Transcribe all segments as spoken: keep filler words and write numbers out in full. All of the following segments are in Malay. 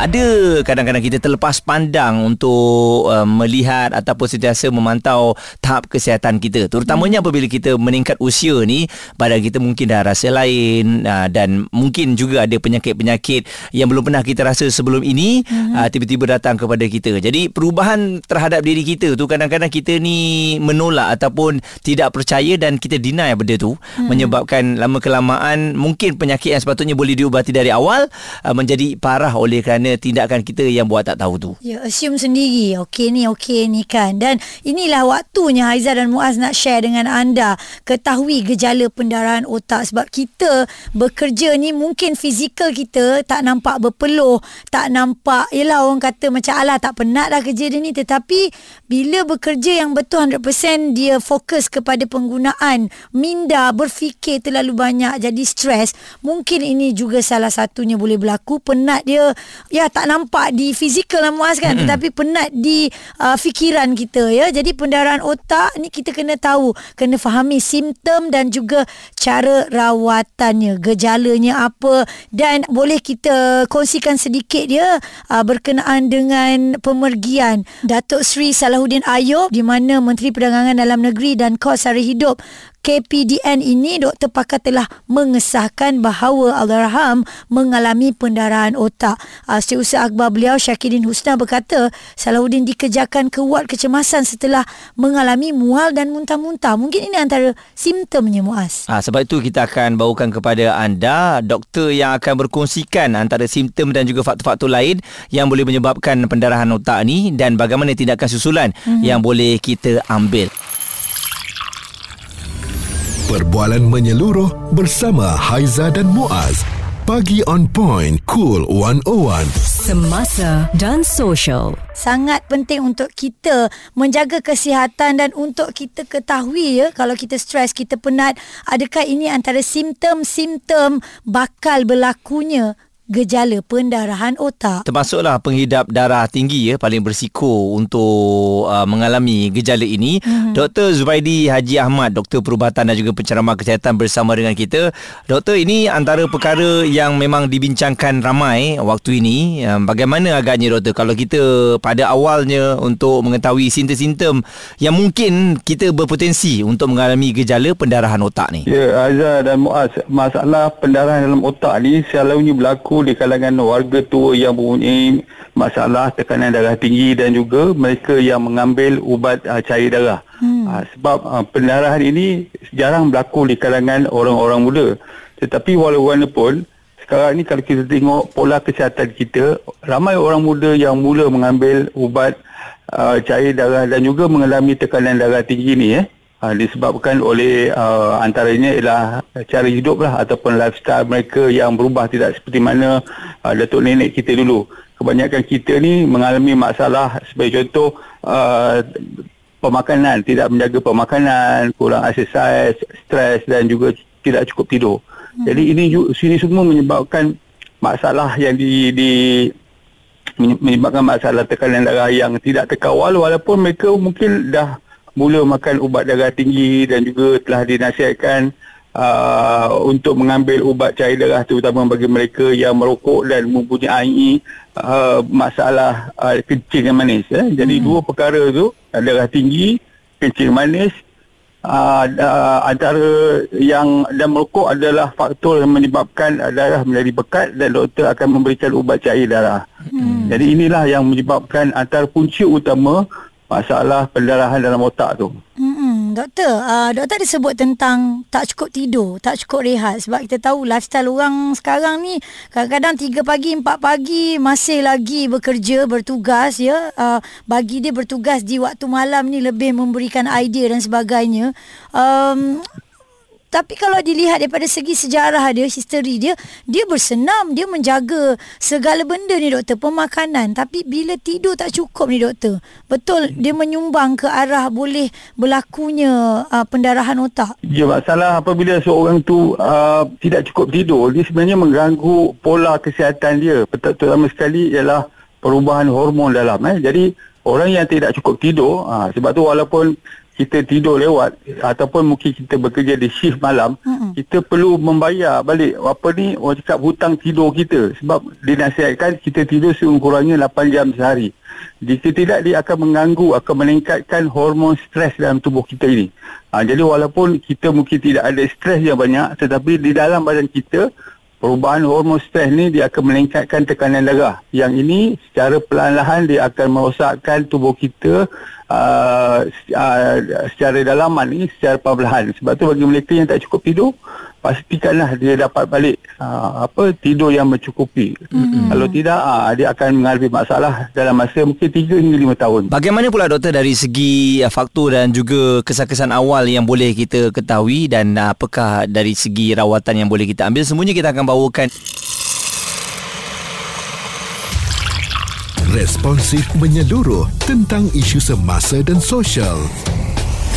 Ada kadang-kadang kita terlepas pandang untuk uh, melihat ataupun sentiasa memantau tahap kesihatan kita. Terutamanya hmm. apabila kita meningkat usia ni, badan kita mungkin dah rasa lain uh, dan mungkin juga ada penyakit-penyakit yang belum pernah kita rasa sebelum ini hmm. uh, tiba-tiba datang kepada kita. Jadi perubahan terhadap diri kita tu kadang-kadang kita ni menolak ataupun tidak percaya dan kita deny benda tu hmm. menyebabkan lama kelamaan mungkin penyakit yang sepatutnya boleh diubati dari awal uh, menjadi parah oleh kerana tindakan kita yang buat tak tahu tu. Ya, assume sendiri. Okey ni, okey ni kan. Dan inilah waktunya Haiza dan Muaz nak share dengan anda. Ketahui gejala pendarahan otak sebab kita bekerja ni mungkin fizikal kita tak nampak berpeluh, tak nampak, yelah orang kata macam alah tak penat dah kerja dia ni, tetapi bila bekerja yang betul one hundred percent dia fokus kepada penggunaan minda, berfikir terlalu banyak jadi stres. Mungkin ini juga salah satunya boleh berlaku. Penat dia ya tak nampak di fizikal lah Muaz kan, tetapi penat di uh, fikiran kita ya. Jadi pendarahan otak ni kita kena tahu, kena fahami simptom dan juga cara rawatannya, gejalanya apa, dan boleh kita kongsikan sedikit dia uh, berkenaan dengan pemergian Datuk Seri Salahuddin Ayub, di mana Menteri Perdagangan Dalam Negeri dan Kos Sara Hidup K P D N ini, doktor pakar telah mengesahkan bahawa Allahyarham mengalami pendarahan otak. Uh, Setiausaha akhbar beliau Syakirin Husna berkata, Salahuddin dikejarkan kewat kecemasan setelah mengalami mual dan muntah-muntah. Mungkin ini antara simptomnya Muaz. Ha, sebab itu kita akan bawakan kepada anda doktor yang akan berkongsikan antara simptom dan juga faktor-faktor lain yang boleh menyebabkan pendarahan otak ni dan bagaimana tindakan susulan mm-hmm. yang boleh kita ambil. Perbualan menyeluruh bersama Haiza dan Muaz. Pagi on point, Cool one oh one. Semasa dan sosial. Sangat penting untuk kita menjaga kesihatan dan untuk kita ketahui ya, kalau kita stres, kita penat, adakah ini antara simptom-simptom bakal berlakunya gejala pendarahan otak. Termasuklah penghidap darah tinggi ya, paling berisiko untuk uh, mengalami gejala ini. Mm-hmm. Doktor Zubaidi Haji Ahmad, doktor perubatan dan juga penceramah kesihatan bersama dengan kita. Doktor, ini antara perkara yang memang dibincangkan ramai waktu ini. Um, bagaimana agaknya doktor kalau kita pada awalnya untuk mengetahui simptom-simptom yang mungkin kita berpotensi untuk mengalami gejala pendarahan otak ni? Ya, Azhar dan Muaz, masalah pendarahan dalam otak ni selalunya berlaku di kalangan warga tua yang mempunyai masalah tekanan darah tinggi dan juga mereka yang mengambil ubat uh, cair darah. Hmm. Uh, sebab uh, pendarahan ini jarang berlaku di kalangan orang-orang muda. Tetapi walaupun pun sekarang ni kalau kita tengok pola kesihatan kita, ramai orang muda yang mula mengambil ubat uh, cair darah dan juga mengalami tekanan darah tinggi ni eh. Uh, disebabkan oleh uh, antaranya ialah cara hidup lah ataupun lifestyle mereka yang berubah tidak seperti mana uh, datuk nenek kita dulu. Kebanyakan kita ni mengalami masalah sebagai contoh uh, pemakanan, tidak menjaga pemakanan, kurang exercise, stres dan juga tidak cukup tidur. Hmm. Jadi ini sini semua menyebabkan masalah yang di, di menyebabkan masalah tekanan darah yang tidak terkawal walaupun mereka mungkin dah mula makan ubat darah tinggi dan juga telah dinasihatkan uh, untuk mengambil ubat cair darah, terutama bagi mereka yang merokok dan mempunyai uh, masalah uh, kencing manis. Eh. Jadi hmm. dua perkara tu, darah tinggi, kencing manis, uh, uh, antara yang dan merokok adalah faktor yang menyebabkan darah menjadi pekat dan doktor akan memberikan ubat cair darah. Hmm. Jadi inilah yang menyebabkan antara punca utama masalah pendarahan dalam otak tu. Hmm, doktor, uh, doktor ada sebut tentang tak cukup tidur, tak cukup rehat. Sebab kita tahu lifestyle orang sekarang ni kadang-kadang tiga pagi, empat pagi masih lagi bekerja, bertugas ya. Uh, bagi dia bertugas di waktu malam ni lebih memberikan idea dan sebagainya. Um, Tapi kalau dilihat daripada segi sejarah dia, history dia, dia bersenam, dia menjaga segala benda ni doktor, pemakanan. Tapi bila tidur tak cukup ni doktor, betul dia menyumbang ke arah boleh berlakunya uh, pendarahan otak. Ya, masalah apabila seorang tu uh, tidak cukup tidur, dia sebenarnya mengganggu pola kesihatan dia. Terutama sekali ialah perubahan hormon dalam. Eh. Jadi orang yang tidak cukup tidur, uh, sebab tu walaupun kita tidur lewat ataupun mungkin kita bekerja di shift malam, mm-hmm. kita perlu membayar balik apa ni orang cakap hutang tidur kita, sebab dinasihatkan kita tidur sekurang-kurangnya lapan jam sehari. Jika tidak, dia akan mengganggu, akan meningkatkan hormon stres dalam tubuh kita ini. Ha, jadi walaupun kita mungkin tidak ada stres yang banyak, tetapi di dalam badan kita perubahan hormon stres ni dia akan meningkatkan tekanan darah. Yang ini secara perlahan-lahan dia akan merosakkan tubuh kita uh, uh, secara dalaman ni secara perlahan. Sebab tu bagi mereka yang tak cukup tidur, pastikanlah dia dapat balik uh, apa tidur yang mencukupi. Mm-hmm. Kalau tidak, uh, dia akan mengalami masalah dalam masa mungkin tiga hingga lima tahun. Bagaimana pula doktor dari segi uh, faktor dan juga kesan-kesan awal yang boleh kita ketahui, dan uh, apakah dari segi rawatan yang boleh kita ambil? Semuanya kita akan bawakan. Responsif menyeluruh tentang isu semasa dan sosial.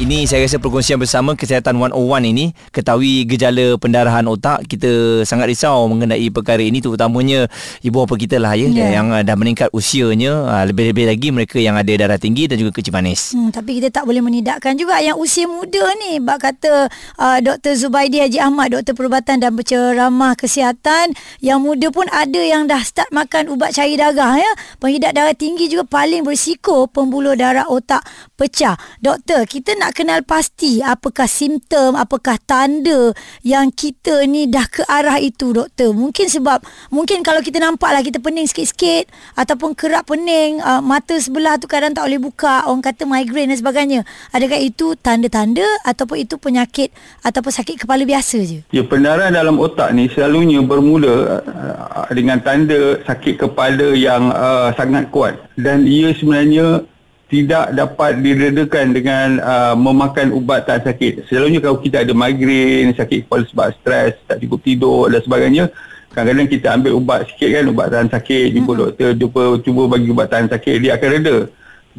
Ini saya rasa perkongsian bersama Kesihatan seratus satu ini. Ketahui gejala pendarahan otak, kita sangat risau mengenai perkara ini, terutamanya ibu bapa kita lah ya, yeah. yang dah meningkat usianya, lebih-lebih lagi mereka yang ada darah tinggi dan juga kecil manis. Hmm, tapi kita tak boleh menidakkan juga yang usia muda ni. Bak kata uh, Doktor Zubaidi Haji Ahmad, doktor perubatan dan penceramah kesihatan, yang muda pun ada yang dah start makan ubat cair darah ya. Pengidap darah tinggi juga paling berisiko pembuluh darah otak pecah. Doktor, kita nak kenal pasti apakah simptom, apakah tanda yang kita ni dah ke arah itu doktor. Mungkin sebab mungkin kalau kita nampak lah kita pening sikit-sikit ataupun kerap pening, uh, mata sebelah tu kadang tak boleh buka, orang kata migraine dan sebagainya. Adakah itu tanda-tanda ataupun itu penyakit ataupun sakit kepala biasa je? Ya, pendarahan dalam otak ni selalunya bermula uh, dengan tanda sakit kepala yang uh, sangat kuat, dan ia sebenarnya tidak dapat diredakan dengan uh, memakan ubat tahan sakit. Selalunya kalau kita ada migraine, sakit kepala sebab stres, tak cukup tidur dan sebagainya, kadang-kadang kita ambil ubat sikit kan, ubat tahan sakit, jumpa hmm. doktor, jumpa, cuba bagi ubat tahan sakit, dia akan reda.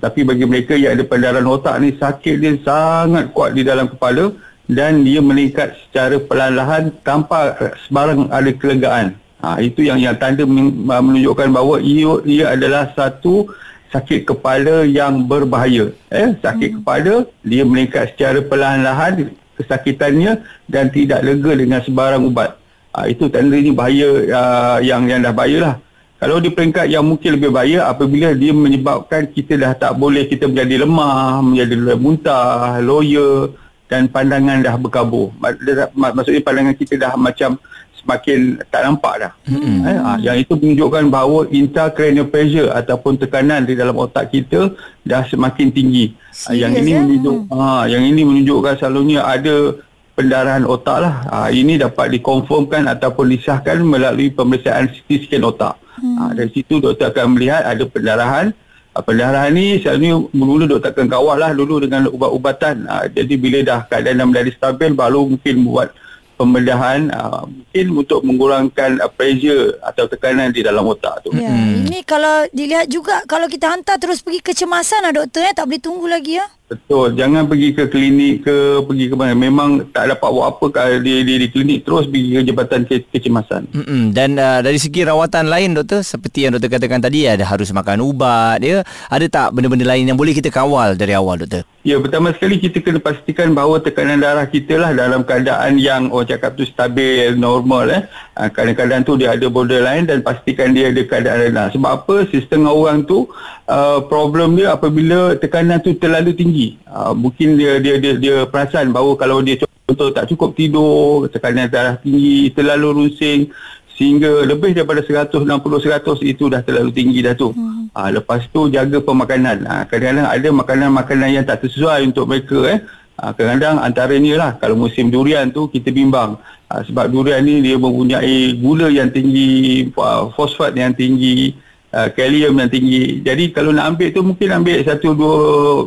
Tapi bagi mereka yang ada pendarahan otak ni, sakit dia sangat kuat di dalam kepala dan dia meningkat secara perlahan-lahan tanpa sebarang ada kelegaan. Ha, itu yang yang tanda menunjukkan bahawa ia, ia adalah satu sakit kepala yang berbahaya. Eh, sakit hmm. kepala, dia meningkat secara perlahan-lahan kesakitannya dan tidak lega dengan sebarang ubat. Ha, itu tanda ini bahaya, uh, yang yang dah bahayalah. Kalau di peringkat yang mungkin lebih bahaya, apabila dia menyebabkan kita dah tak boleh, kita menjadi lemah, menjadi muntah, loya dan pandangan dah berkabur. Maksudnya pandangan kita dah macam semakin tak nampak dah. Mm-hmm. Eh, ha, yang itu menunjukkan bahawa intracranial pressure ataupun tekanan di dalam otak kita dah semakin tinggi. Ha, yang ini yeah. menunjuk, ha, yang ini menunjukkan selalunya ada pendarahan otak lah. Ha, ini dapat dikonfirmkan ataupun disahkan melalui pemeriksaan C T scan otak. Mm. Ha, dari situ doktor akan melihat ada pendarahan. Ha, pendarahan ni selalunya mula doktor akan kawal lah dulu dengan ubat-ubatan. Ha, jadi bila dah keadaan dah menjadi stabil, baru mungkin buat pembedahan, uh, mungkin untuk mengurangkan uh, pressure atau tekanan di dalam otak tu. Ya, hmm. Ini kalau dilihat juga, kalau kita hantar terus pergi kecemasan lah doktor ya, tak boleh tunggu lagi ya. Betul, jangan pergi ke klinik ke, pergi ke mana, memang tak dapat buat apa kalau di, di, di klinik, terus pergi ke jabatan ke, kecemasan. Hmm, dan uh, dari segi rawatan lain doktor, seperti yang doktor katakan tadi, ada harus makan ubat ya, ada tak benda-benda lain yang boleh kita kawal dari awal doktor? Ya, pertama sekali kita kena pastikan bahawa tekanan darah kita lah dalam keadaan yang orang cakap tu stabil, normal eh. Kadang-kadang tu dia ada borderline, dan pastikan dia ada keadaan rendah. Sebab apa? Setengah orang tu uh, problem dia apabila tekanan tu terlalu tinggi. Uh, mungkin dia, dia dia dia perasan bahawa kalau dia contoh tak cukup tidur, tekanan darah tinggi, terlalu rusing, sehingga lebih daripada seratus enam puluh seratus itu dah terlalu tinggi dah tu. Hmm. Ha, lepas tu jaga pemakanan. Ha, kadang-kadang ada makanan-makanan yang tak sesuai untuk mereka. Eh. Ha, kadang-kadang antaranya lah, kalau musim durian tu kita bimbang. Ha, sebab durian ni dia mempunyai gula yang tinggi, fosfat yang tinggi, uh, kalium yang tinggi. Jadi kalau nak ambil tu mungkin ambil satu dua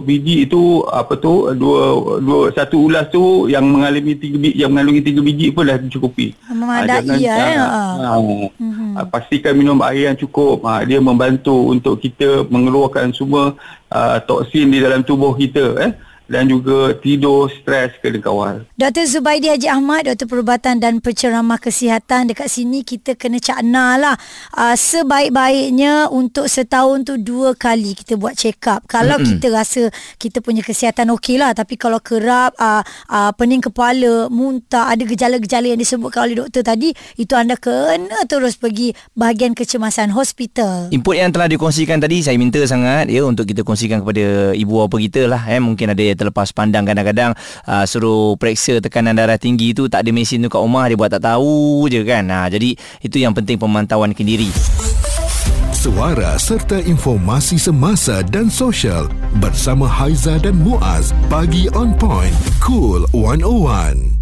biji itu, apa tu, dua, dua satu ulas tu yang mengalami tiga biji, yang mengandungi tiga biji pun dah mencukupi. Memadai ha, ya. Ha, mm-hmm. ha, pastikan minum air yang cukup. Ha, dia membantu untuk kita mengeluarkan semua uh, toksin di dalam tubuh kita. Eh. dan juga tidur, stres kena kawal. Doktor Zubaidi Haji Ahmad, doktor perubatan dan penceramah kesihatan, dekat sini kita kena cakna lah uh, sebaik-baiknya untuk setahun tu dua kali kita buat check up. Kalau mm-hmm. kita rasa kita punya kesihatan okey lah, tapi kalau kerap uh, uh, pening kepala, muntah, ada gejala-gejala yang disebutkan oleh doktor tadi, itu anda kena terus pergi bahagian kecemasan hospital. Input yang telah dikongsikan tadi saya minta sangat ya untuk kita kongsikan kepada ibu bapa kita lah, eh. mungkin ada terlepas pandang kadang-kadang uh, suruh periksa tekanan darah tinggi tu, tak ada mesin tu kat rumah, dia buat tak tahu je kan. Ha, jadi itu yang penting pemantauan kendiri. Suara serta informasi semasa dan sosial bersama Haiza dan Muaz, Pagi On Point Cool seratus satu.